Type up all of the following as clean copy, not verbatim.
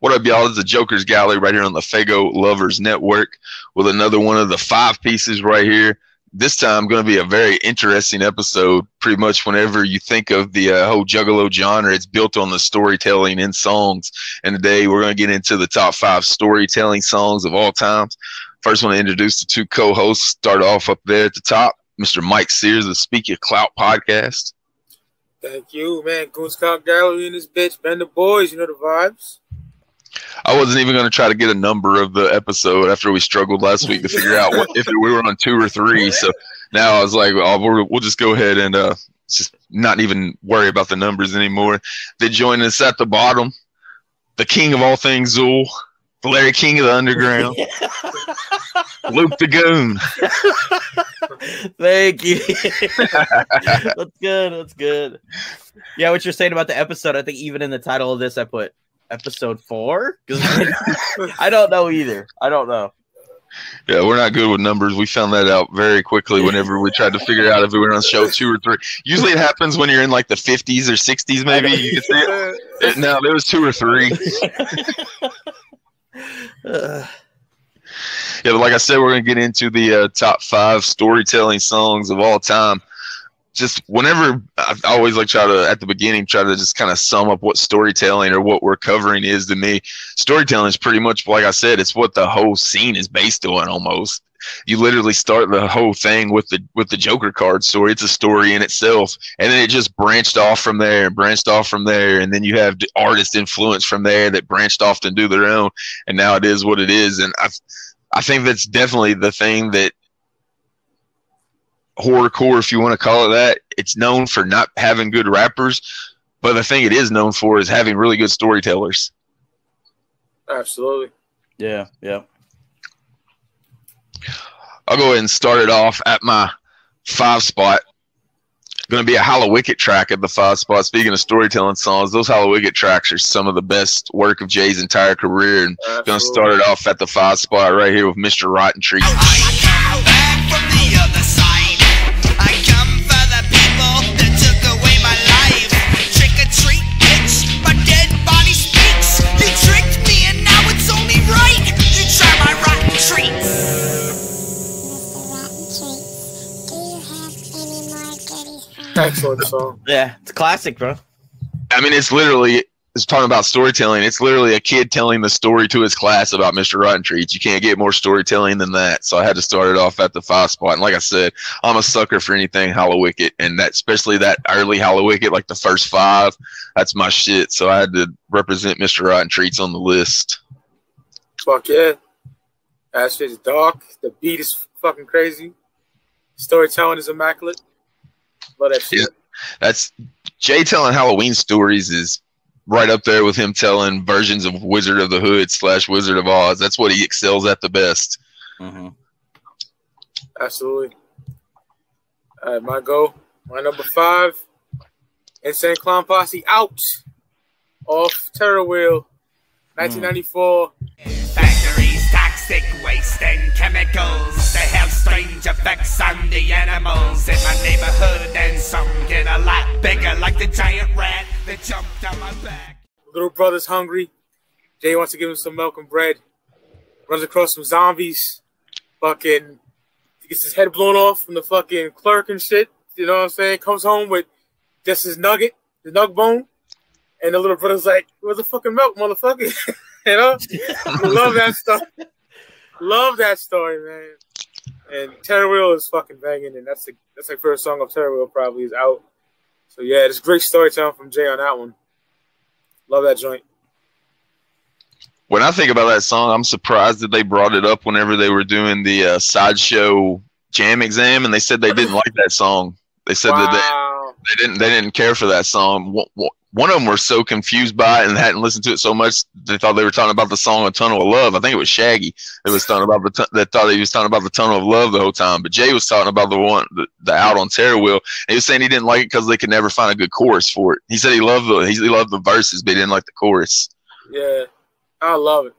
What up, y'all? It's the Joker's Gallery right here on the Faygo Lovers Network with another one of the five pieces right here. This time going to be a very interesting episode. Pretty much whenever you think of the whole Juggalo genre, it's built on the storytelling in songs. And today we're going to get into the top five storytelling songs of all time. First, want to introduce the two co-hosts. Start off up there at the top, Mr. Mike Sears of Speak Your Clout Podcast. Thank you, man. Goonscock Gallery in this bitch. Bend the boys. You know the vibes. I wasn't even going to try to get a number of the episode after we struggled last week to figure out what, if we were on two or three. So now I was like, oh, we'll just go ahead and just not even worry about the numbers anymore. They join us at the bottom. The king of all things, Zool. The Larry King of the Underground. Luke the Goon. Thank you. That's good. That's good. Yeah, what you're saying about the episode, I think even in the title of this, I put episode 4? Because I don't know either. I don't know. Yeah, we're not good with numbers. We found that out very quickly whenever we tried to figure out if we were on show 2 or 3. Usually it happens when you're in like the 50s or 60s maybe. You can see it. No, there was 2 or 3. Yeah, but like I said, we're going to get into the top five storytelling songs of all time. Just whenever I always like try to at the beginning try to just kind of sum up what storytelling or what we're covering is to me. Storytelling is pretty much, like I said, it's what the whole scene is based on almost. You literally start the whole thing with the Joker card story. It's a story in itself, and then it just branched off from there, and branched off from there, and then you have artist influence from there that branched off to do their own, and now it is what it is. And I think that's definitely the thing that horrorcore, if you want to call it that, it's known for not having good rappers, but the thing it is known for is having really good storytellers. Absolutely. Yeah, yeah. I'll go ahead and start it off at my 5 spot. Going to be a Hallowicked track at the 5 spot. Speaking of storytelling songs, those Hallowicked tracks are some of the best work of Jay's entire career. And going to start it off at the 5 spot right here with Mr. Rotten Tree. I come back from the other side. I come for the people that took away my life. Trick or treat, bitch. My dead body speaks. You tricked me, and now it's only right. You try my rotten treats. Excellent song. Yeah, it's a classic, bro. I mean, it's literally, it's talking about storytelling. It's literally a kid telling the story to his class about Mr. Rotten Treats. You can't get more storytelling than that. So I had to start it off at the 5 spot. And like I said, I'm a sucker for anything Hallowicked, and that especially that early Hallowicked, like the first 5. That's my shit. So I had to represent Mr. Rotten Treats on the list. Fuck yeah, that shit's dark. The beat is fucking crazy. Storytelling is immaculate. Yeah, that's Jay telling Halloween stories is right up there with him telling versions of Wizard of the Hood / Wizard of Oz. That's what he excels at the best. Mm-hmm. Absolutely. All right, my number 5, Insane Clown Posse out off Terror Wheel, 1994. Factories, toxic waste and chemicals. They have strange effects on the animals in my neighborhood, and some get a lot bigger, like the giant rat that jumped on my back. Little brother's hungry. Jay wants to give him some milk and bread. Runs across some zombies. Fucking gets his head blown off from the fucking clerk and shit. You know what I'm saying? Comes home with just his nugget, the nug bone. And the little brother's like, where's the fucking milk, motherfucker? You know? Love that stuff. Love that story, man. And Terror Wheel is fucking banging, and that's the first song of Terror Wheel probably is out. So yeah, it's great storytelling from Jay on that one. Love that joint. When I think about that song, I'm surprised that they brought it up whenever they were doing the sideshow jam exam, and they said they didn't like that song. They said that they didn't care for that song. One of them were so confused by it and hadn't listened to it so much they thought they were talking about the song "A Tunnel of Love." I think it was Shaggy that was talking about the Tunnel of Love the whole time. But Jay was talking about the Out on Terror Wheel. He was saying he didn't like it because they could never find a good chorus for it. He said he loved the verses, but he didn't like the chorus. Yeah, I love it.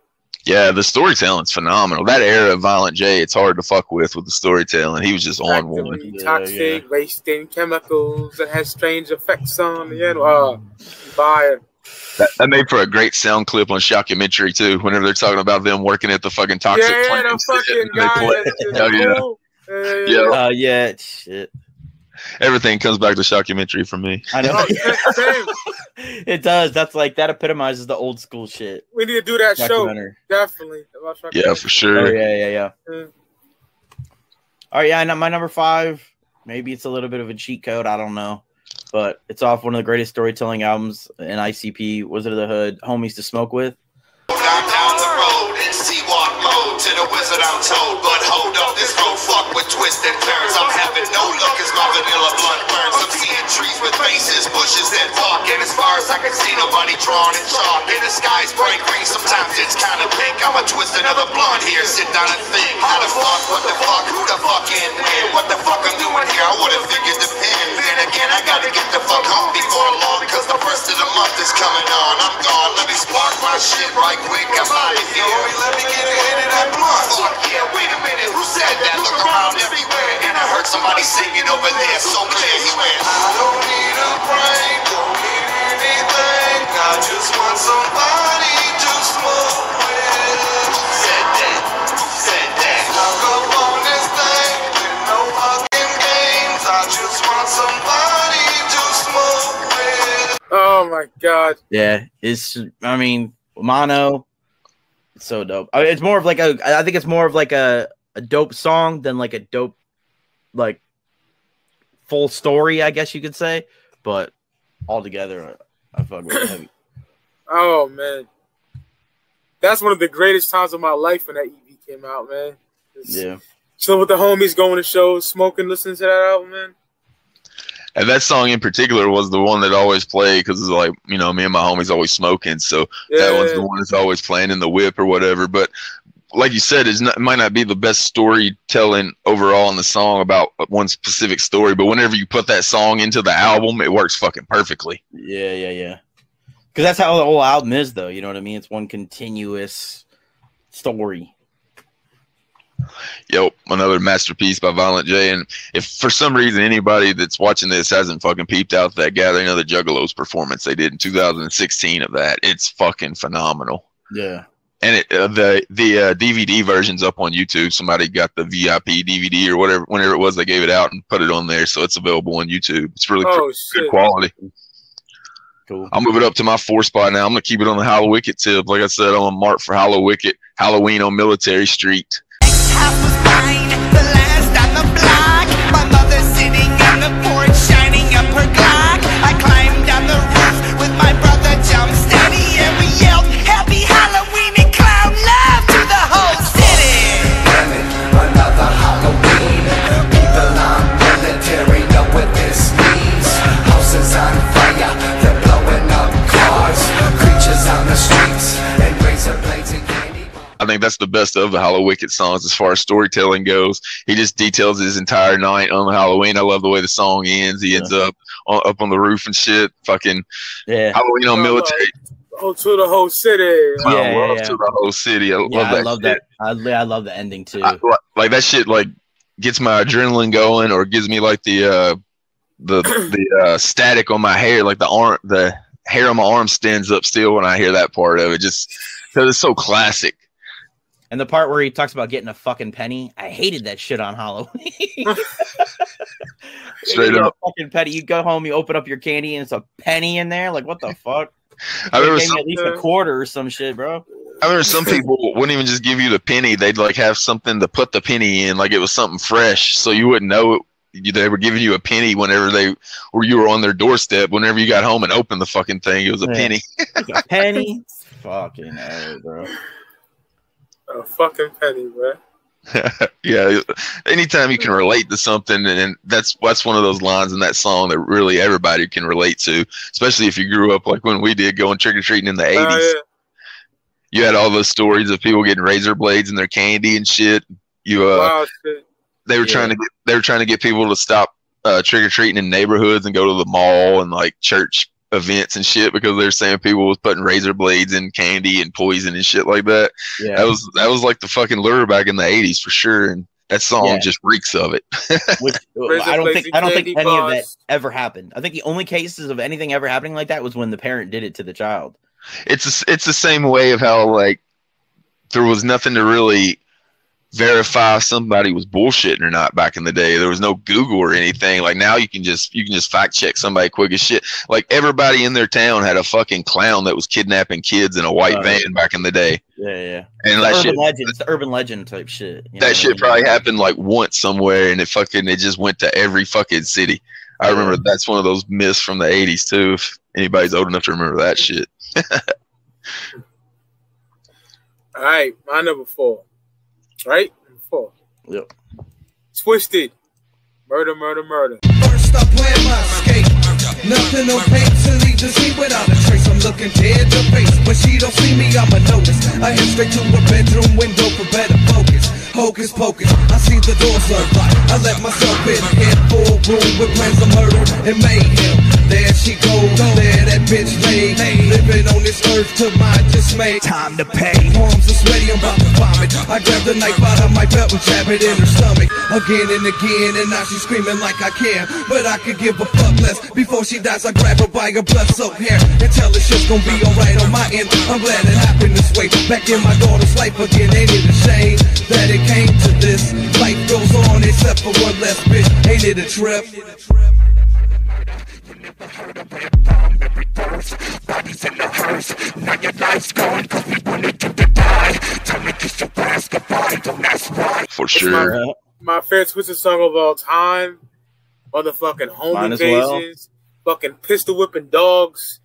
Yeah, the storytelling's phenomenal. That era of Violent J, it's hard to fuck with the storytelling. He was just on one. Toxic, wasting chemicals that has strange effects on the animal. Fire. That made for a great sound clip on Shockumentary too. Whenever they're talking about them working at the fucking toxic plant, the fucking guy. Oh, yeah. Yeah, shit. Everything comes back to Shockumentary for me. I know. It does. That's like that epitomizes the old school shit. We need to do that show. Definitely. Yeah, for sure. Oh, yeah. All right, yeah. My number 5. Maybe it's a little bit of a cheat code. I don't know. But it's off one of the greatest storytelling albums in ICP, Wizard of the Hood, Homies to Smoke With. I'm down the road in Seawalk mode to the wizard I'm told, but hold up this road, fuck with twisted turns. I'm having no luck as my vanilla blunt burns. I'm seeing trees with faces, bushes that talk, and as far as I can see, nobody drawn in chalk. And the sky's bright green, sometimes it's kind of pink. I'ma twist another blonde here, sit down and think. How the fuck, what the fuck, who the fuck in when? What the fuck I'm doing here, I would've figured the pin. Then again, I gotta get the fuck home before long, cause the first of the month is coming on. I'm gone, let me spark my shit right quick. Come out of here. Let me get ahead of that blunt. Fuck yeah, wait a minute. Who said that? Look around everywhere. And I heard somebody singing over there. So clear he went. I don't need a brain. Don't need anything. I just want somebody to smoke with. Who said that? Who said that? Stuck up on this thing. With no fucking games. I just want somebody to smoke with. Oh my God. Yeah. It's, I mean, Mono. It's so dope. I mean, it's more of like I think it's more of like a dope song than like a dope, like full story, I guess you could say. But altogether, I fuck with it heavy. Oh man, that's one of the greatest times of my life when that EP came out, man. Just yeah, chilling with the homies, going to shows, smoking, listening to that album, man. And that song in particular was the one that I always played because it's like, you know, me and my homies always smoking. So that one's the one that's always playing in the whip or whatever. But like you said, it might not be the best storytelling overall in the song about one specific story. But whenever you put that song into the album, it works fucking perfectly. Yeah. Because that's how the whole album is, though. You know what I mean? It's one continuous story. Yo, another masterpiece by Violent J. And if for some reason anybody that's watching this hasn't fucking peeped out that Gathering of the Juggalos performance they did in 2016 of that, it's fucking phenomenal. Yeah. And it, the DVD version's up on YouTube. Somebody got the VIP DVD or whatever, whenever it was, they gave it out and put it on there. So it's available on YouTube. It's really good quality. Cool. I'll move it up to my 4 spot now. I'm going to keep it on the Hallowicked tip. Like I said, I'm on mark for Hallowicked, Halloween on Military Street. I was blind, the last on the block. My mother sitting on the porch, shining up her Glock. I climbed on the roof with my brother Jumpsteady, and we yelled, "Happy Halloween and clown love to the whole city." Damn it, another Halloween. People on military know what this means. Houses on fire, they're blowing up cars. Creatures on the streets and razor blades and candy. I think that's the best of the Hallowicked songs as far as storytelling goes. He just details his entire night on Halloween. I love the way the song ends. He ends up on the roof and shit. Fucking Halloween on military. Oh, to the whole city. I love to the whole city. I love that. I love the ending too. Like that shit like gets my adrenaline going or gives me like the static on my hair, like the hair on my arm stands up still when I hear that part of it. Just because it's so classic. And the part where he talks about getting a fucking penny, I hated that shit on Halloween. Straight up, a fucking penny. You go home, you open up your candy, and it's a penny in there. Like what the fuck? I remember at least a quarter or some shit, bro. I remember some people wouldn't even just give you the penny. They'd like have something to put the penny in, like it was something fresh, so you wouldn't know it. They were giving you a penny whenever you were on their doorstep. Whenever you got home and opened the fucking thing, it was a penny. A penny, fucking hell, bro. A fucking penny, bro. Yeah, anytime you can relate to something, and that's one of those lines in that song that really everybody can relate to, especially if you grew up like when we did, going trick-or-treating in the 80s. You had all those stories of people getting razor blades in their candy and shit. They were trying to get people to stop trick-or-treating in neighborhoods and go to the mall and like church events and shit because they're saying people was putting razor blades in candy and poison and shit like that. Yeah. That was like the fucking lure back in the 80s for sure. And That song just reeks of it. Which, I don't think any of that ever happened. I think the only cases of anything ever happening like that was when the parent did it to the child. It's the same way of how like there was nothing to really verify somebody was bullshitting or not back in the day. There was no Google or anything. Like now you can just fact check somebody quick as shit. Like everybody in their town had a fucking clown that was kidnapping kids in a white van back in the day. Yeah. And that shit, legend, it's the urban legend type shit. That shit probably happened like once somewhere and it just went to every fucking city. I remember that's one of those myths from the 80s too, if anybody's old enough to remember that shit. All right, my number four. Right? Four. Yep. Twisted. Murder, murder, murder. First up playing my skate. Nothing on paint to leave the scene without a trace. I'm looking dead to face. But she don't see me, I'ma notice. I head straight to her bedroom window for better focus. Hocus pocus. I see the door slurp by. I let myself in. Head full room with plans of murder and mayhem. There she goes, there that bitch lay. Living on this earth to my dismay. Time to pay. Palms are sweaty, I'm about to vomit. I grab the knife out of my belt and jab it in her stomach. Again and again, and now she's screaming like I care. But I could give a fuck less. Before she dies, I grab her by her blood-soaked hair and tell her shit's gonna be alright on my end. I'm glad it happened this way. Back in my daughter's life again, ain't it a shame that it came to this? Life goes on except for one less bitch. Ain't it a trip? Heard a red bomb every birth, bodies in the hearse. Now your life's gone cause we wanted you to die. Tell me kiss your ass goodbye, don't ask why. For sure. My favorite Twisted song of all time. Motherfucking home mine invasions. Well. Fucking pistol whipping dogs.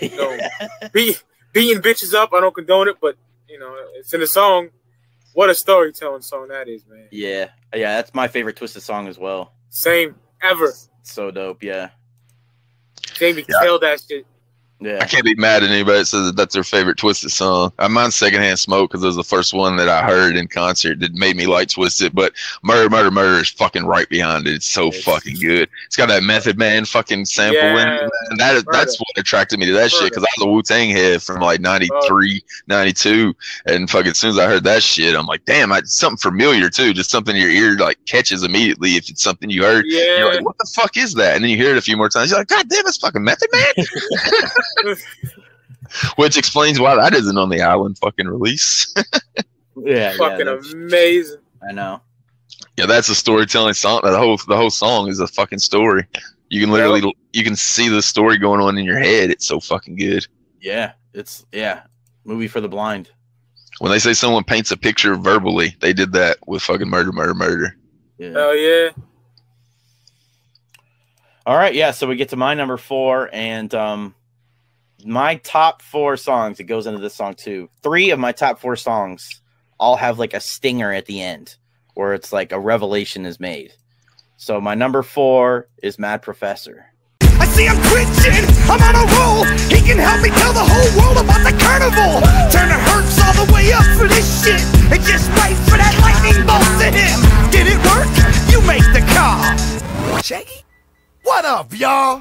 You know, beating bitches up. I don't condone it, but you know, it's in the song. What a storytelling song that is, man. Yeah. Yeah, that's my favorite Twisted song as well. Same ever. So dope, yeah. Jamie killed that shit. Yeah. I can't be mad at anybody that says that's their favorite Twisted song. I mind Secondhand Smoke because it was the first one that I heard in concert that made me like Twisted, but Murder, Murder, Murder is fucking right behind it. It's so fucking good. It's got that Method Man fucking sample in it. And that's what attracted me to that shit because I was a Wu-Tang head from like 93, 92, and fucking as soon as I heard that shit, I'm like, damn, something familiar too, just something your ear like catches immediately if it's something you heard. Yeah. You're like, what the fuck is that? And then you hear it a few more times. You're like, god damn, it's fucking Method Man. Which explains why that isn't on the island fucking release. Yeah, fucking amazing. I know. Yeah, that's a storytelling song. The whole song is a fucking story. You can literally see the story going on in your head. It's so fucking good. Yeah, it's movie for the blind. When they say someone paints a picture verbally, they did that with fucking Murder, Murder, Murder. Yeah. Oh yeah. All right, yeah. So we get to my number four, and my top four songs, it goes into this song too. Three of my top four songs all have like a stinger at the end where it's like a revelation is made. So my number four is Mad Professor. I see I'm Christian, I'm on a roll. He can help me tell the whole world about the carnival. Turn the hurts all the way up for this shit. And just wait for that lightning bolt to him. Did it work? You make the call. Shaggy? What up, y'all?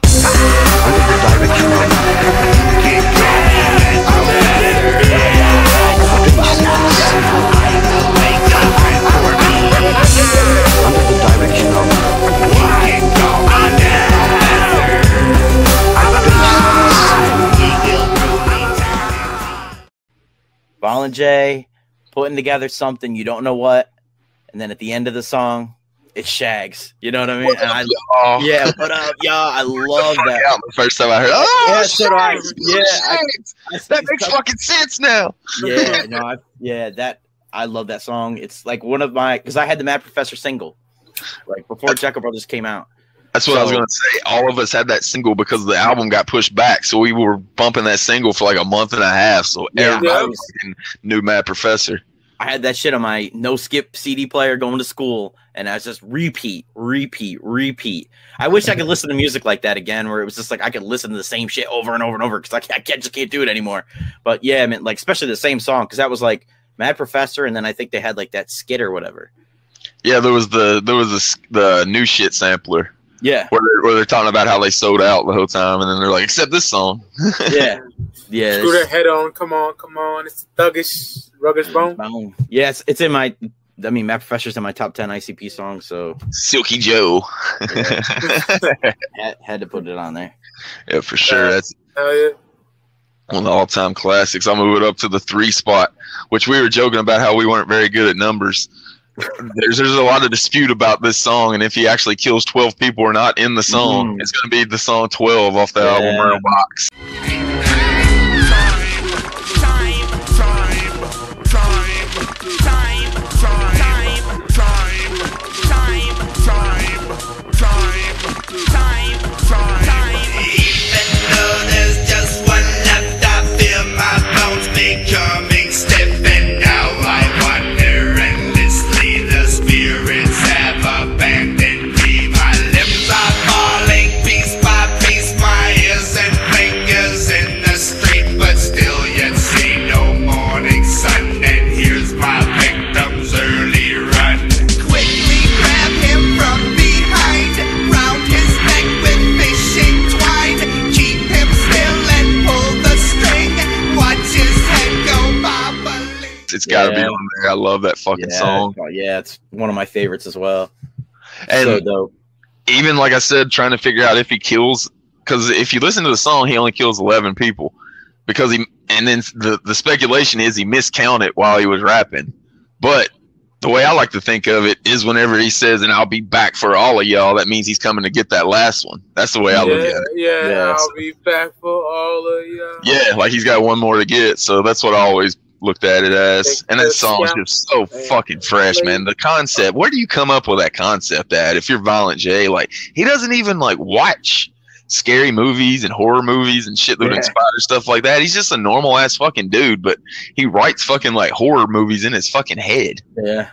Violent J putting together something you don't know what, and then at the end of the song, it shags, you know what I mean? What up, and what up, y'all? I love that. Out the first time I heard, shags. That makes fucking sense now. I love that song. It's like one of my, because I had the Mad Professor single, like before Jekyll Brothers came out. That's what I was gonna say. All of us had that single because the album got pushed back, so we were bumping that single for like a month and a half. So everybody knew Mad Professor. I had that shit on my no-skip CD player going to school, and I was just repeat. I wish I could listen to music like that again, where it was just like I could listen to the same shit over and over and over because I just can't do it anymore. But yeah, I mean, like especially the same song because that was like Mad Professor, and then I think they had like that skit or whatever. Yeah, there was the new shit sampler. Yeah, where they're talking about how they sold out the whole time, and then they're like, except this song. Yeah. Screw their head on. Come on, it's thuggish, ruggish bone. Yeah, it's in my I mean, Matt Professor's in my top 10 ICP songs, so Silky Joe. Yeah. had to put it on there. Yeah, for sure. That's one of the all-time classics. I'll move it up to the 3 spot, which we were joking about how we weren't very good at numbers. There's a lot of dispute about this song, and if he actually kills 12 people or not in the song, it's going to be the song 12 off the album Murder Box. It's got to be on there. I love that fucking song. Yeah, it's one of my favorites as well. And so dope. Even, like I said, trying to figure out if he kills, because if you listen to the song, he only kills 11 people. Because then the speculation is he miscounted while he was rapping. But the way I like to think of it is whenever he says, and I'll be back for all of y'all, that means he's coming to get that last one. That's the way I look at it. I'll be back for all of y'all. Yeah, like he's got one more to get. So that's what I always looked at it as, and that song is just so fucking fresh, man. The concept, where do you come up with that concept at? If you're Violent J, like, he doesn't even like watch scary movies and horror movies and shit that would inspire stuff like that. He's just a normal ass fucking dude, but he writes fucking like horror movies in his fucking head. Yeah,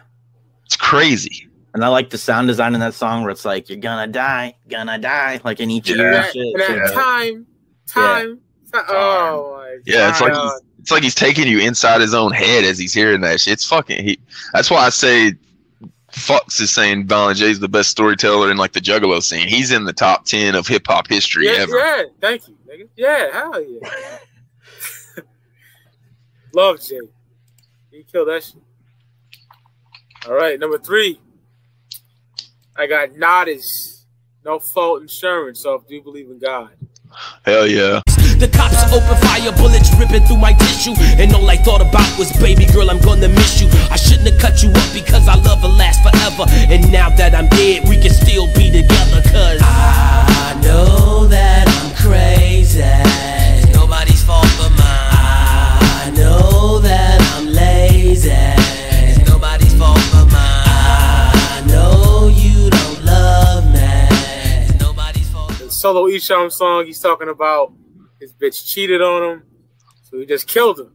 it's crazy. And I like the sound design in that song where it's like you're gonna die, like in each year. And that time. Oh my God. Yeah, it's like. It's like he's taking you inside his own head as he's hearing that shit. It's fucking... that's why I say Fox is saying Violent J is the best storyteller in like the Juggalo scene. He's in the top 10 of hip-hop history ever. Yeah, thank you, nigga. Yeah, hell yeah. Love J. You killed that shit. All right, number 3. I got Nottish, No Fault Insurance, so I do believe in God. Hell yeah. The cops open fire, bullets ripping through my tissue. And all I thought about was, baby girl, I'm gonna miss you. I shouldn't have cut you up because our love will last forever. And now that I'm dead, we can still be together. Cause I know that I'm crazy. It's nobody's fault but mine. I know that I'm lazy. It's nobody's fault but mine. I know you don't love me. It's nobody's fault. The solo Esham song, he's talking about his bitch cheated on him, so he just killed him.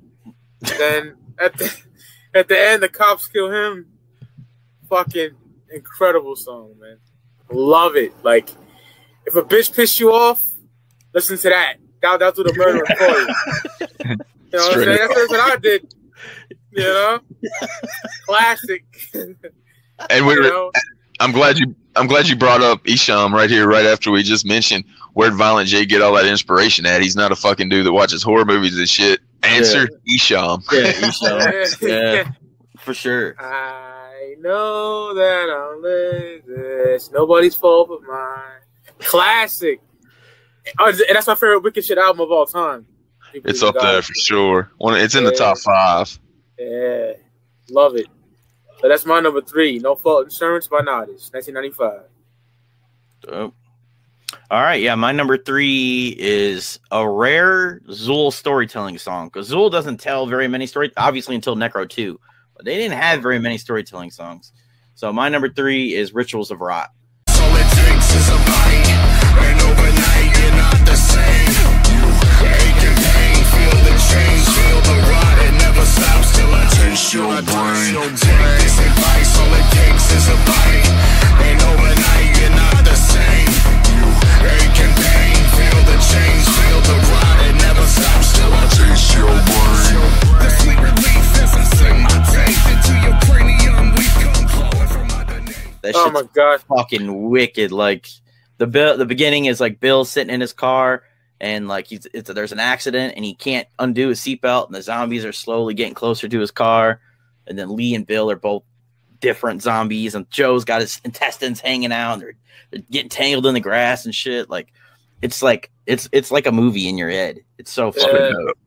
Then at the end, the cops kill him. Fucking incredible song, man. Love it. Like, if a bitch pissed you off, listen to that. Down through the murder for you. You know what I'm saying? That's what I did. You know, classic. And I'm glad you brought up Esham right here, right after we just mentioned where'd Violent J get all that inspiration at. He's not a fucking dude that watches horror movies and shit. Answer, Esham. Yeah, Esham. Yeah, for sure. I know that I'm lazy. It's nobody's fault but mine. Classic. And that's my favorite Wicked Shit album of all time. It's up there for sure. It's in the top 5. Yeah, love it. So that's my number 3. No Fault Insurance by Nottish, 1995. Dope. All right, yeah, my number 3 is a rare Zool storytelling song, because Zool doesn't tell very many stories, obviously, until Necro 2, but they didn't have very many storytelling songs. So my number 3 is Rituals of Rot. Solid drinks is a body, and overnight you're not the same. Ache and pain, feel the change, feel the rot, it never stops till I touch your brain. Take this advice, solid drinks is a body, and overnight you're not the same. Ache and pain, feel the change, feel the rot, it never stops till I taste your brain. The sweet relief as I sing my taste into your cranium, we come flowing from underneath. That shit's fucking wicked. Like, the beginning is like Bill sitting in his car, and like there's an accident, and he can't undo his seatbelt, and the zombies are slowly getting closer to his car, and then Lee and Bill are both different zombies, and Joe's got his intestines hanging out, and they're getting tangled in the grass and shit. Like, it's like a movie in your head. It's so fucking dope.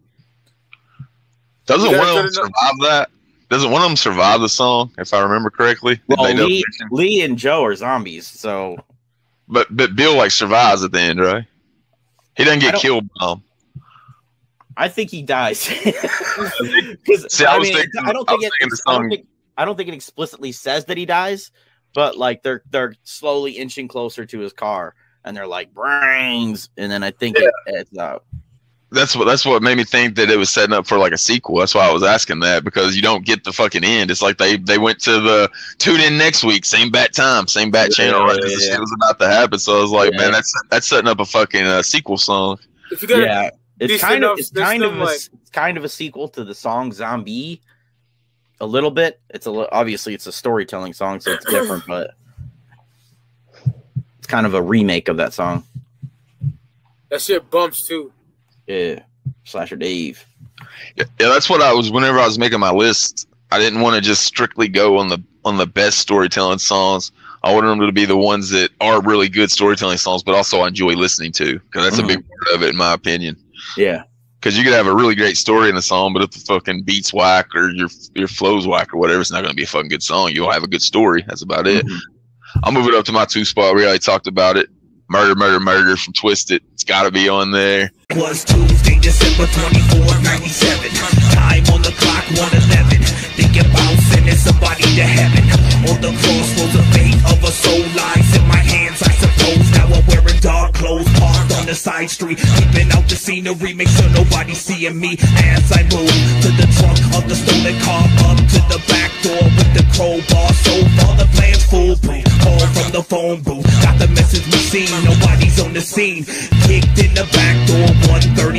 Doesn't one of them survive that? Doesn't one of them survive the song, if I remember correctly? Well, Lee and Joe are zombies, so. But Bill like survives at the end, right? He doesn't get killed by them. I think he dies. I don't think it explicitly says that he dies, but like they're slowly inching closer to his car, and they're like brains, and then I think it's out. That's what made me think that it was setting up for like a sequel. That's why I was asking that, because you don't get the fucking end. It's like they went to the tune in next week, same bat time, same bat channel, right? Because the shit was about to happen. So I was like, man, that's setting up a fucking sequel song. If you it's kind of a sequel to the song Zombie, a little bit. Obviously it's a storytelling song, so it's different, but it's kind of a remake of that song. That shit bumps too. Yeah, Slasher Dave. Yeah, that's what I was. Whenever I was making my list, I didn't want to just strictly go on the best storytelling songs. I wanted them to be the ones that are really good storytelling songs, but also I enjoy listening to, because that's a big part of it, in my opinion. Yeah, because you could have a really great story in a song, but if the fucking beat's whack or your flow's whack or whatever, it's not going to be a fucking good song. You don't have a good story. That's about it. I'll move it up to my 2 spot. We already talked about it. Murder, Murder, Murder from Twisted. It's got to be on there. It was Tuesday, December 24, 97. Time on the clock, 1:11. Think about sending somebody to heaven. On the crossroads, the fate of a soul lies in my hands, I suppose. Now I'm wearing dark clothes, parked on the side street, keeping out the scenery, make sure nobody's seeing me. As I move to the trunk of the stolen car, up to the back door with the crowbar. So far the plan's foolproof. Call from the phone booth, got the message machine, nobody's on the scene. Kicked in the back door, 134.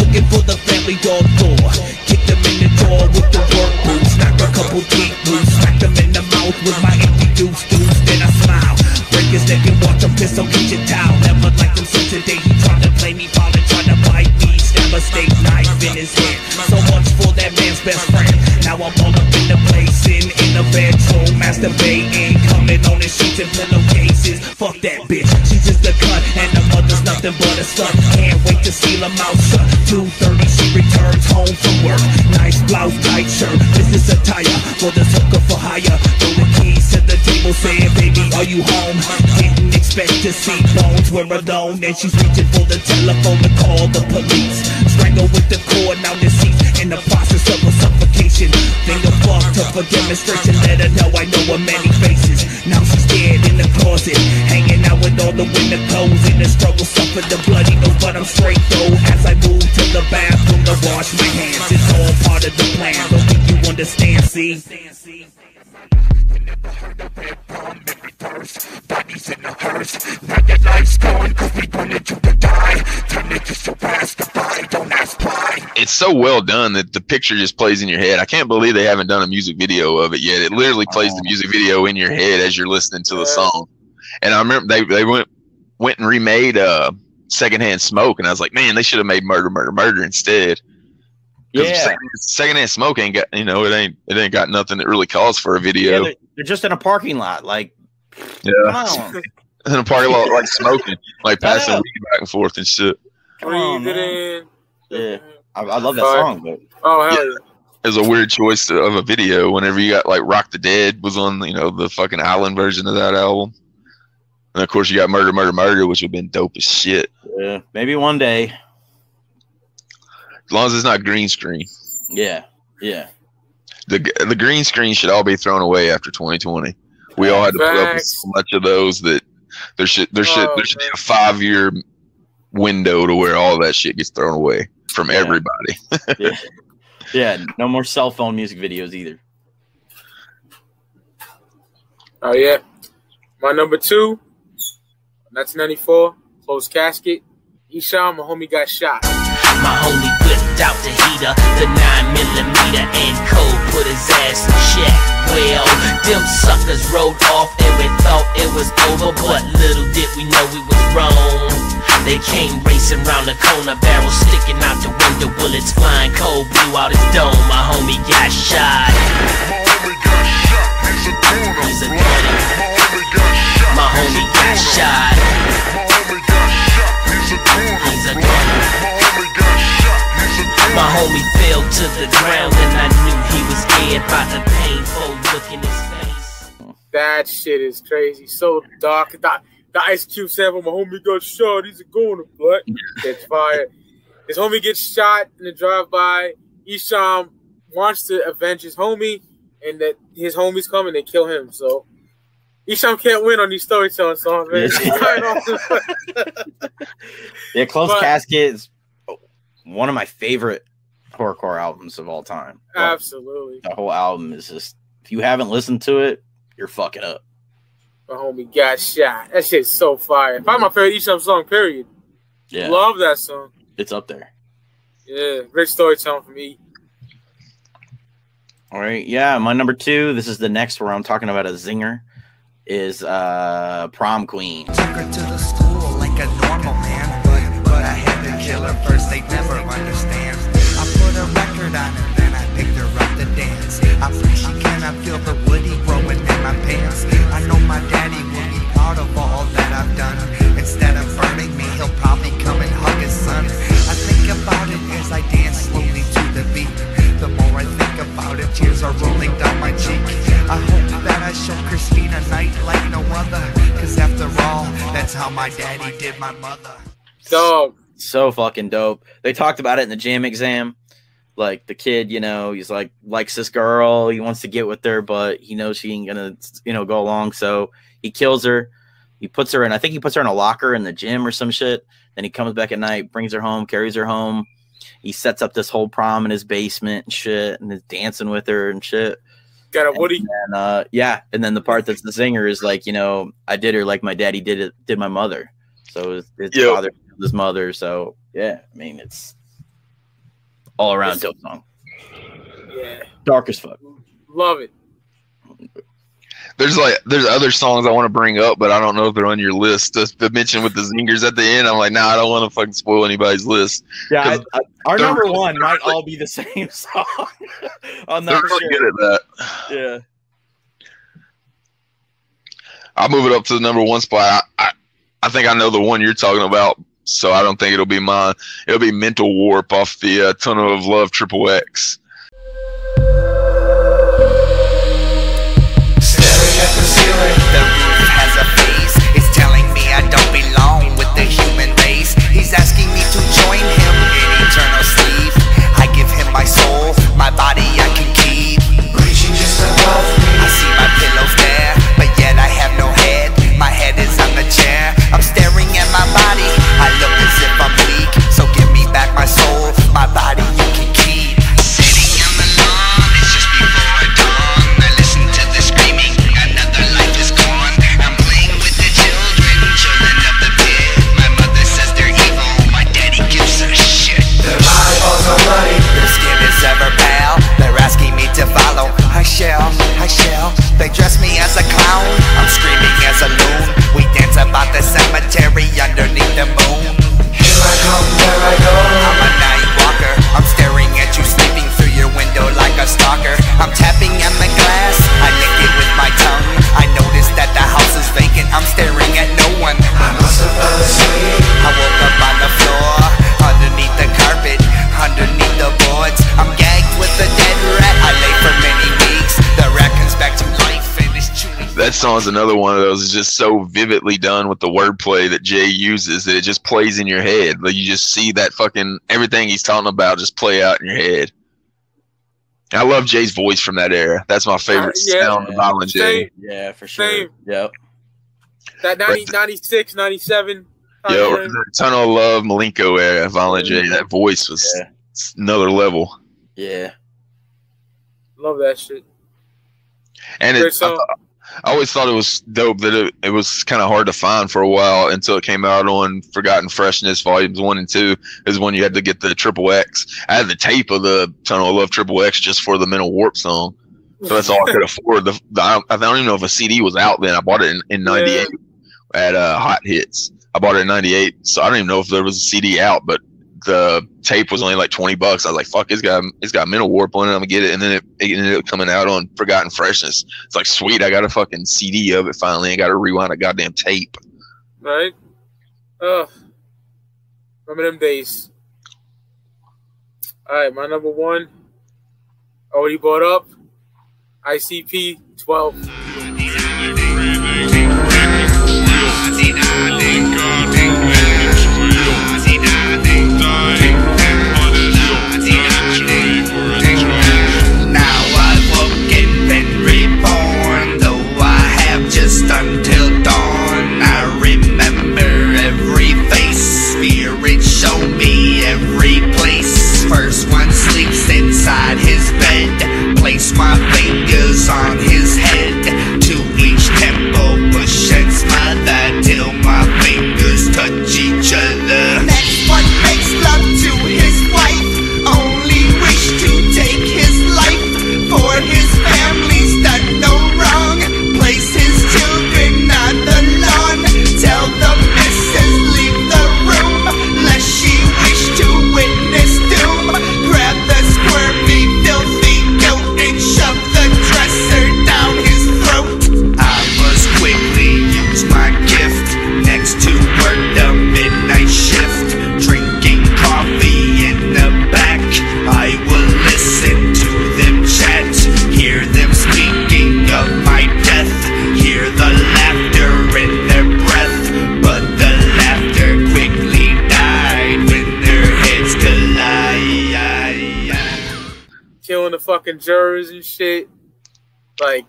Looking for the family dog door. Kicked them in the door with the work boots. Knocked a couple deep boots, smacked them in the mouth with my empty deuce. Then I smile. Break his neck and watch him piss on kitchen towel. Never liked him since the day he tried to play me, father tried to bite me. Stab a steak knife in his head. So much for that man's best friend. Now I'm all up in the place, in the bedroom, masturbating, coming on his sheets and pillowcases. Fuck that bitch, she's just a cunt, and the mother's nothing but a slut. Can't wait to seal her mouth shut. 2:30 she returns home from work. Nice blouse, tight shirt, business attire for this hooker for hire. Throw the keys to the table, saying, baby, are you home? Didn't expect to see bones, we're alone, and she's reaching for the telephone to call the police. Strangle with the cord, now deceased, in the process of a suffocation. Finger fucked up for demonstration, let her know I know her many faces. Now she's dead in the closet, hanging out with all the winter clothes. In the struggle, suffered the bloody nose, but I'm straight though. As I move to the bathroom to wash my hands, it's all part of the plan. Don't think you understand, see? You never heard of red bomb, every thirst, bodies in a hearse. Now your life's gone, cause we wanted you to die. Turn it just so fast to buy, don't ask why. It's so well done that the picture just plays in your head. I can't believe they haven't done a music video of it yet. It literally plays the music video in your head as you're listening to the song. And I remember they went and remade Secondhand Smoke, and I was like, man, they should have made Murder, Murder, Murder instead. Yeah, Secondhand Smoke ain't got, you know, it ain't got nothing that really calls for a video. Yeah, they're just in a parking lot, like, yeah, in a parking lot, like smoking, like passing weed back and forth and shit. Breathe it in. Yeah, I love that song. But it was a weird choice of a video. Whenever you got like Rock the Dead was on, you know, the fucking island version of that album, and of course you got Murder, Murder, Murder, which would have been dope as shit. Yeah, maybe one day. As long as it's not green screen. Yeah, yeah. The green screen should all be thrown away after 2020. We all had to put up with so much of those that there should be a 5-year window to where all that shit gets thrown away from everybody. Yeah, no more cell phone music videos either. Oh yeah, my number 2, 1994, closed casket. Esham, my homie, got shot. My homie whipped out the heater, the 9mm, and Cole put his ass in check. Well, them suckers rode off and we thought it was over, but little did we know we was wrong. They came racing round the corner, barrels sticking out the window, bullets flying. Cole blew out his dome, my homie got shot. My homie got shot. My homie got shot. He's a goon. My homie fell to the ground, and I knew he was scared by the painful look in his face. That shit is crazy. So dark. The Ice Cube sample. My homie got shot. He's a goon. But that's fire. His homie gets shot in the drive-by. Esham wants to avenge his homie, and that his homies come and they kill him. So Esham can't win on these storytelling songs, man. Yeah, Close Casket is one of my favorite horrorcore albums of all time. Absolutely. The whole album is just, if you haven't listened to it, you're fucking up. My homie got shot. That shit's so fire. Probably my favorite Esham song, period. Yeah. Love that song. It's up there. Yeah, great storytelling for me. All right, yeah, my number two, this is the next where I'm talking about a zinger, is Prom Queen. Took her to the school like a normal man, but I had to kill her first, they never understand. I put a record on her, then I picked her up to dance. I think she cannot feel the woody growing in my pants. I know my daddy will be proud of all that I've done. Instead of burning me, he'll probably come and hug his son. I think about it as I dance slowly to the beat. The more I think about it, tears are rolling down my cheek. I hope that I show Christine a night like no other, because after all, that's how my daddy did my mother. Dope. So fucking dope. They talked about it in the jam exam. Like, the kid, you know, he's like, likes this girl. He wants to get with her, but he knows she ain't gonna, you know, go along. So he kills her. He puts her in, I think he puts her in a locker in the gym or some shit. Then he comes back at night, brings her home, carries her home. He sets up this whole prom in his basement and shit, and is dancing with her and shit. Got a Woody. And then, and then the part that's the zinger is like, you know, I did her like my daddy did my mother. So his father killed his mother. So yeah, I mean, it's all around dope song. Yeah, dark as fuck. Love it. There's other songs I want to bring up, but I don't know if they're on your list. The mention with the zingers at the end, I'm like, nah, I don't want to fucking spoil anybody's list. Yeah, our number one might all be the same song. I'm not sure. They're really good at that. Yeah. I'll move it up to the number one spot. I think I know the one you're talking about, so I don't think it'll be mine. It'll be Mental Warp off the Tunnel of Love XXX. The roof has a face. It's telling me I don't belong with the human race. He's asking me to join him in eternal sleep. I give him my soul, my body I can keep. Preaching just above me. I see my pillows there, but yet I have no head. My head is on the chair. I'm staring at my body. I look as if I'm weak. So give me back my soul, my body you can keep. Sitting on the lawn, it's just before dawn. I listen to the screaming. Their skin is ever pale. They're asking me to follow. I shall. They dress me as a clown. I'm screaming as a loon. We dance about the cemetery underneath the moon. Here I come, there I go. I'm a night walker. I'm staring at you sleeping through your window like a stalker. I'm tapping at the glass. I lick it with my tongue. I notice that the house is vacant. I'm staring at no one. I must have fell asleep. I woke up on the floor, underneath the carpet. Underneath the boards, I'm gagged with a dead rat. I lay for many weeks. The rat comes back to life and is chewing. That song's another one of those. It's just so vividly done with the wordplay that Jay uses that it just plays in your head. Like, you just see that fucking everything he's talking about just play out in your head. I love Jay's voice from that era. That's my favorite sound of Violent J. Yeah, for sure. Same. Yep. That 96, 97. Yo, Tunnel of Love, Malenko era, Violent J. That voice was another level. Yeah. Love that shit. And I always thought it was dope that it was kind of hard to find for a while until it came out on Forgotten Freshness Volumes 1 and 2 is when you had to get the XXX. I had the tape of the Tunnel of Love XXX just for the Mental Warp song. So that's all I could afford. I don't even know if a CD was out then. I bought it in 98 at Hot Hits. I bought it in 98, so I don't even know if there was a CD out, but the tape was only like $20. I was like, fuck, it's got mental warp on it. I'm gonna get it. And then it ended up coming out on Forgotten Freshness. It's like, sweet, I got a fucking CD of it finally. I got to rewind a goddamn tape. Right? Ugh. Remember them days. All right, my number one, already brought up, ICP 12. My fingers on his head to each tempo push and smother till my fingers touch each other. That's what makes love to his wife. Only wish to take his life, for his family's done no wrong. Place his children on the lawn. Tell the missus leave the room, lest she wish to witness doom. Grab the squirmy filthy and shove the dresser down his throat. I must quickly use my gift. Next to work the midnight shift, drinking coffee in the back. I will listen to them chat, hear them speaking of my death, hear the laughter in their breath. But the laughter quickly died when their heads collide. Killing the fucking jury and shit, like,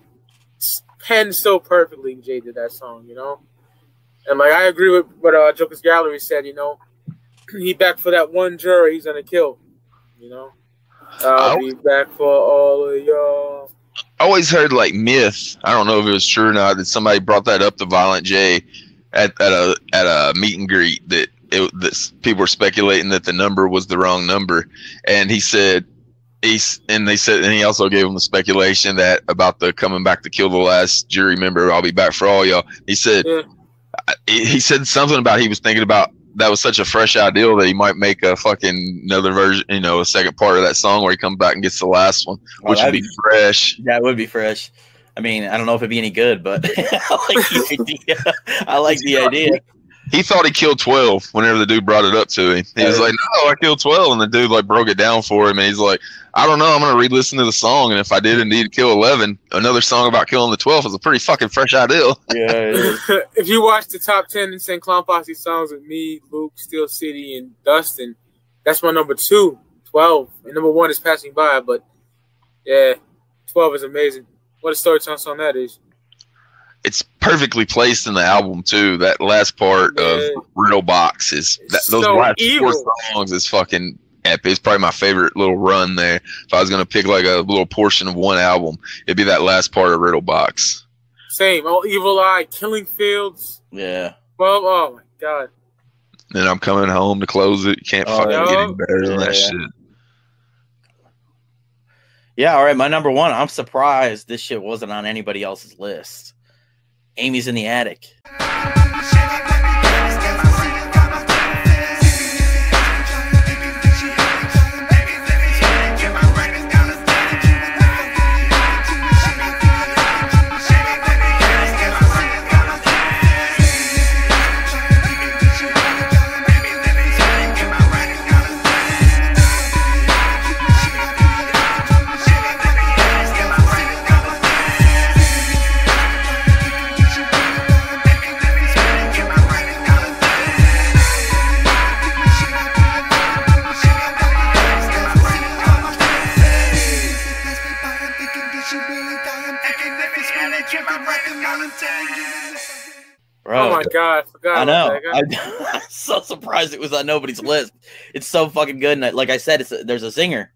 penned so perfectly. Jay did that song, you know, and like I agree with what Joker's Gallery said, you know, he back for that one jury he's gonna kill, you know. I'll be back for all of y'all. I always heard like myth, I don't know if it was true or not, that somebody brought that up to Violent J at a meet and greet, that this people were speculating that the number was the wrong number, and he said. And he also gave him the speculation that about the coming back to kill the last jury member. I'll be back for all y'all. He said, yeah. He said something about he was thinking about that was such a fresh ideal that he might make a fucking another version, you know, a second part of that song where he comes back and gets the last one, which would be fresh. Yeah, it would be fresh. I mean, I don't know if it'd be any good, but I like the idea. I like the idea. He thought he killed 12 whenever the dude brought it up to him. He was like, no, I killed 12. And the dude like broke it down for him. And he's like, I don't know. I'm going to re-listen to the song. And if I did indeed kill 11, another song about killing the 12 is a pretty fucking fresh ideal. Yeah, it is. If you watch the top 10 Insane Clown Posse songs with me, Luke, Steel City, and Dustin, that's my number two, 12. And number one is Passing By. But yeah, 12 is amazing. What a storytelling song that is. It's perfectly placed in the album too. That last part of Riddle Box is that, those so last evil. 4 songs is fucking epic. It's probably my favorite little run there. If I was gonna pick like a little portion of one album, it'd be that last part of Riddle Box. Same. Oh, Evil Eye, Killing Fields. Yeah. Well, oh my god. Then I'm coming home to close it. You can't fucking get any better than that shit. Yeah. All right. My number one. I'm surprised this shit wasn't on anybody else's list. Amy's in the Attic. God, I forgot. I know. I'm so surprised it was on nobody's list. It's so fucking good. And like I said, there's a singer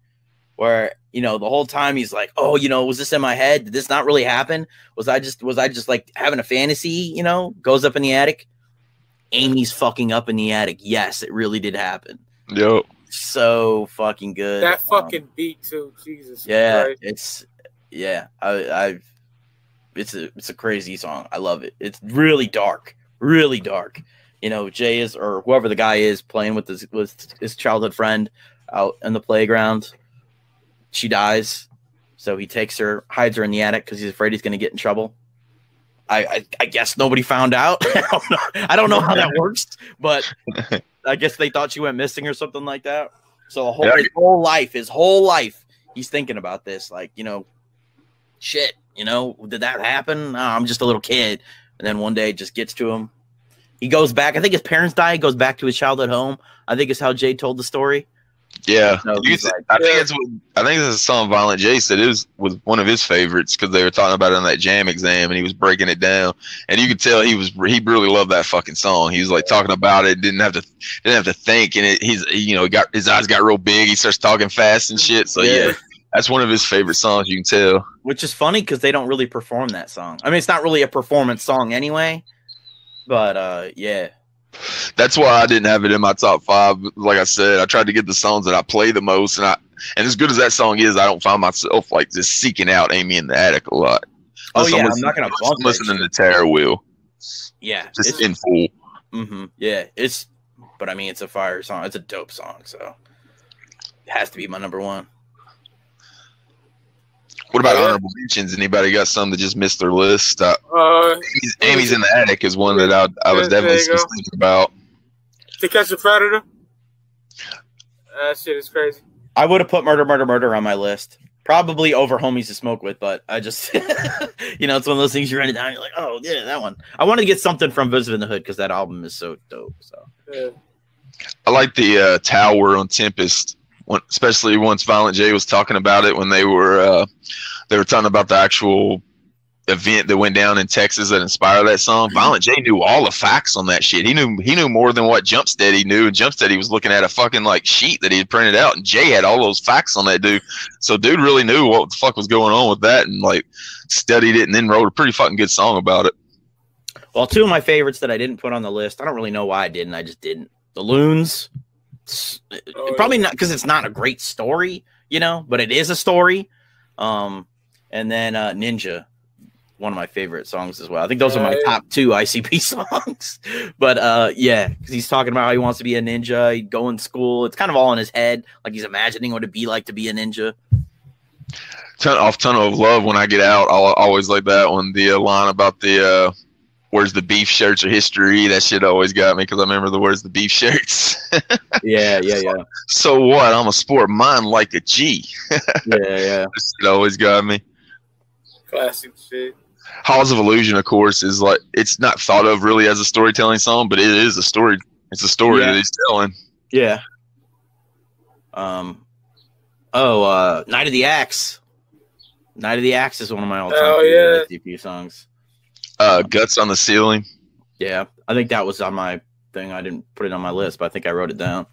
where, you know, the whole time he's like, oh, you know, was this in my head? Did this not really happen? Was I just like having a fantasy, you know? Goes up in the attic. Amy's fucking up in the attic. Yes, it really did happen. Yo. So fucking good. That fucking beat too. Jesus. Yeah. Christ. It's a crazy song. I love it. It's really dark. you know, Jay is, or whoever the guy is, playing with his childhood friend out in the playground. She dies. So he takes her, hides her in the attic because he's afraid he's going to get in trouble. I guess nobody found out. I don't know how that works, but I guess they thought she went missing or something like that. So his whole life, he's thinking about this. Like, you know, shit, you know, did that happen? Oh, I'm just a little kid. And then one day it just gets to him. He goes back. I think his parents die. He goes back to his childhood home. I think is how Jay told the story. Yeah. So I think this is something Violent J said. It was one of his favorites because they were talking about it on that jam exam and he was breaking it down. And you could tell he really loved that fucking song. He was like talking about it, didn't have to think, and his eyes got real big, he starts talking fast and shit. So yeah. That's one of his favorite songs, you can tell. Which is funny because they don't really perform that song. I mean, it's not really a performance song anyway. But yeah. That's why I didn't have it in my top five. Like I said, I tried to get the songs that I play the most, and as good as that song is, I don't find myself like just seeking out Amy in the Attic a lot. Oh yeah, I'm not gonna bump it. Listening to Terror Wheel. Yeah, just in full. Mm-hmm. Yeah, but I mean, it's a fire song. It's a dope song, so it has to be my number one. What about honorable mentions? Anybody got some that just missed their list? Amy's in the Attic is one that I was definitely thinking about. To Catch a Predator? That shit is crazy. I would have put Murder, Murder, Murder on my list. Probably over Homies to Smoke With, but I just, you know, it's one of those things you write it down and you're like, oh, yeah, that one. I wanted to get something from Visit in the Hood because that album is so dope. So yeah. I like the Tower on Tempest. Especially once Violent J was talking about it when they were talking about the actual event that went down in Texas that inspired that song. Violent J knew all the facts on that shit. He knew more than what Jumpsteady knew, and Jumpsteady was looking at a fucking like sheet that he had printed out, and Jay had all those facts on that dude. So dude really knew what the fuck was going on with that, and like studied it, and then wrote a pretty fucking good song about it. Well, two of my favorites that I didn't put on the list. I don't really know why I didn't. I just didn't. The Loons. Probably not because it's not a great story, you know, but it is a story. And then Ninja, one of my favorite songs as well. I think those are my top two ICP songs. But yeah, because he's talking about how he wants to be a ninja, he'd go in school. It's kind of all in his head, like he's imagining what it'd be like to be a ninja. Tunnel of Love, When I Get Out, I'll always like that one. The line about the Where's the Beef Shirts or History? That shit always got me because I remember the Where's the Beef Shirts. Yeah. So what? I'm a sport, mine like a G. Yeah. That shit always got me. Classic shit. Halls of Illusion, of course, is like, it's not thought of really as a storytelling song, but it is a story. It's a story that he's telling. Yeah. Night of the Axe. Night of the Axe is one of my all-time favorite songs. Guts on the Ceiling. Yeah, I think that was on my thing. I didn't put it on my list, but I think I wrote it down.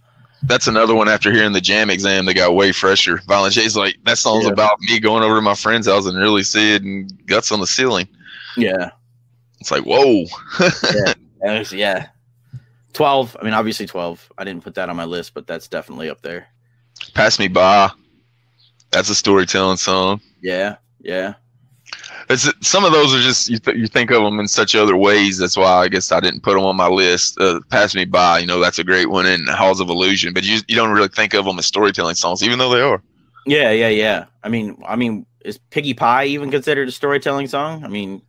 That's another one after hearing the jam exam that got way fresher. Violent J's like, that song's about me going over to my friend's house and really seeing Guts on the Ceiling. Yeah. It's like, whoa. Yeah. 12. I mean, obviously 12. I didn't put that on my list, but that's definitely up there. Pass Me By. That's a storytelling song. Yeah. Some of those are just you think of them in such other ways. That's why I guess I didn't put them on my list. Pass Me By, you know, that's a great one, in Halls of Illusion, but you don't really think of them as storytelling songs, even though they are. Yeah. I mean, is Piggy Pie even considered a storytelling song? I mean,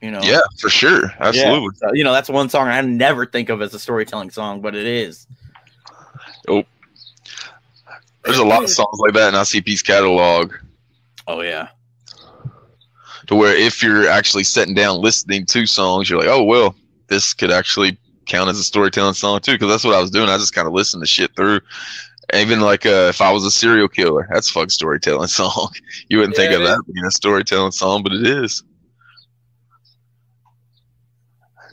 you know. Yeah, for sure, absolutely. Yeah. So, you know, that's one song I never think of as a storytelling song, but it is. Oh, there's a lot of songs like that in ICP's catalog. Oh yeah. To where if you're actually sitting down listening to songs, you're like, oh, well, this could actually count as a storytelling song, too, because that's what I was doing. I just kind of listened to shit through. Even like If I Was a Serial Killer, that's a fucking storytelling song. You wouldn't think of that being a storytelling song, but it is.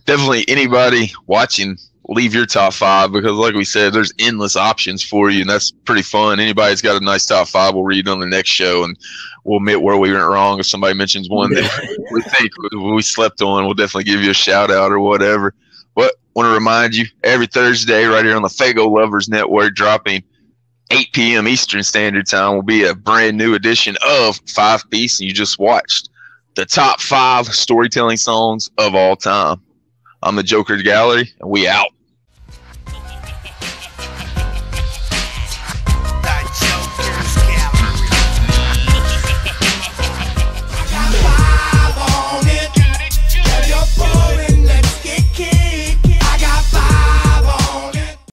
Definitely anybody watching, leave your top five, because like we said, there's endless options for you, and that's pretty fun. Anybody's got a nice top five, we'll read on the next show, and we'll admit where we went wrong. If somebody mentions one that we think we slept on, we'll definitely give you a shout out or whatever. But want to remind you, every Thursday right here on the Faygo Lovers Network, dropping 8 p.m. Eastern Standard Time, will be a brand new edition of Five Piece, and you just watched the top 5 storytelling songs of all time. I'm the Joker's Gallery, and we out.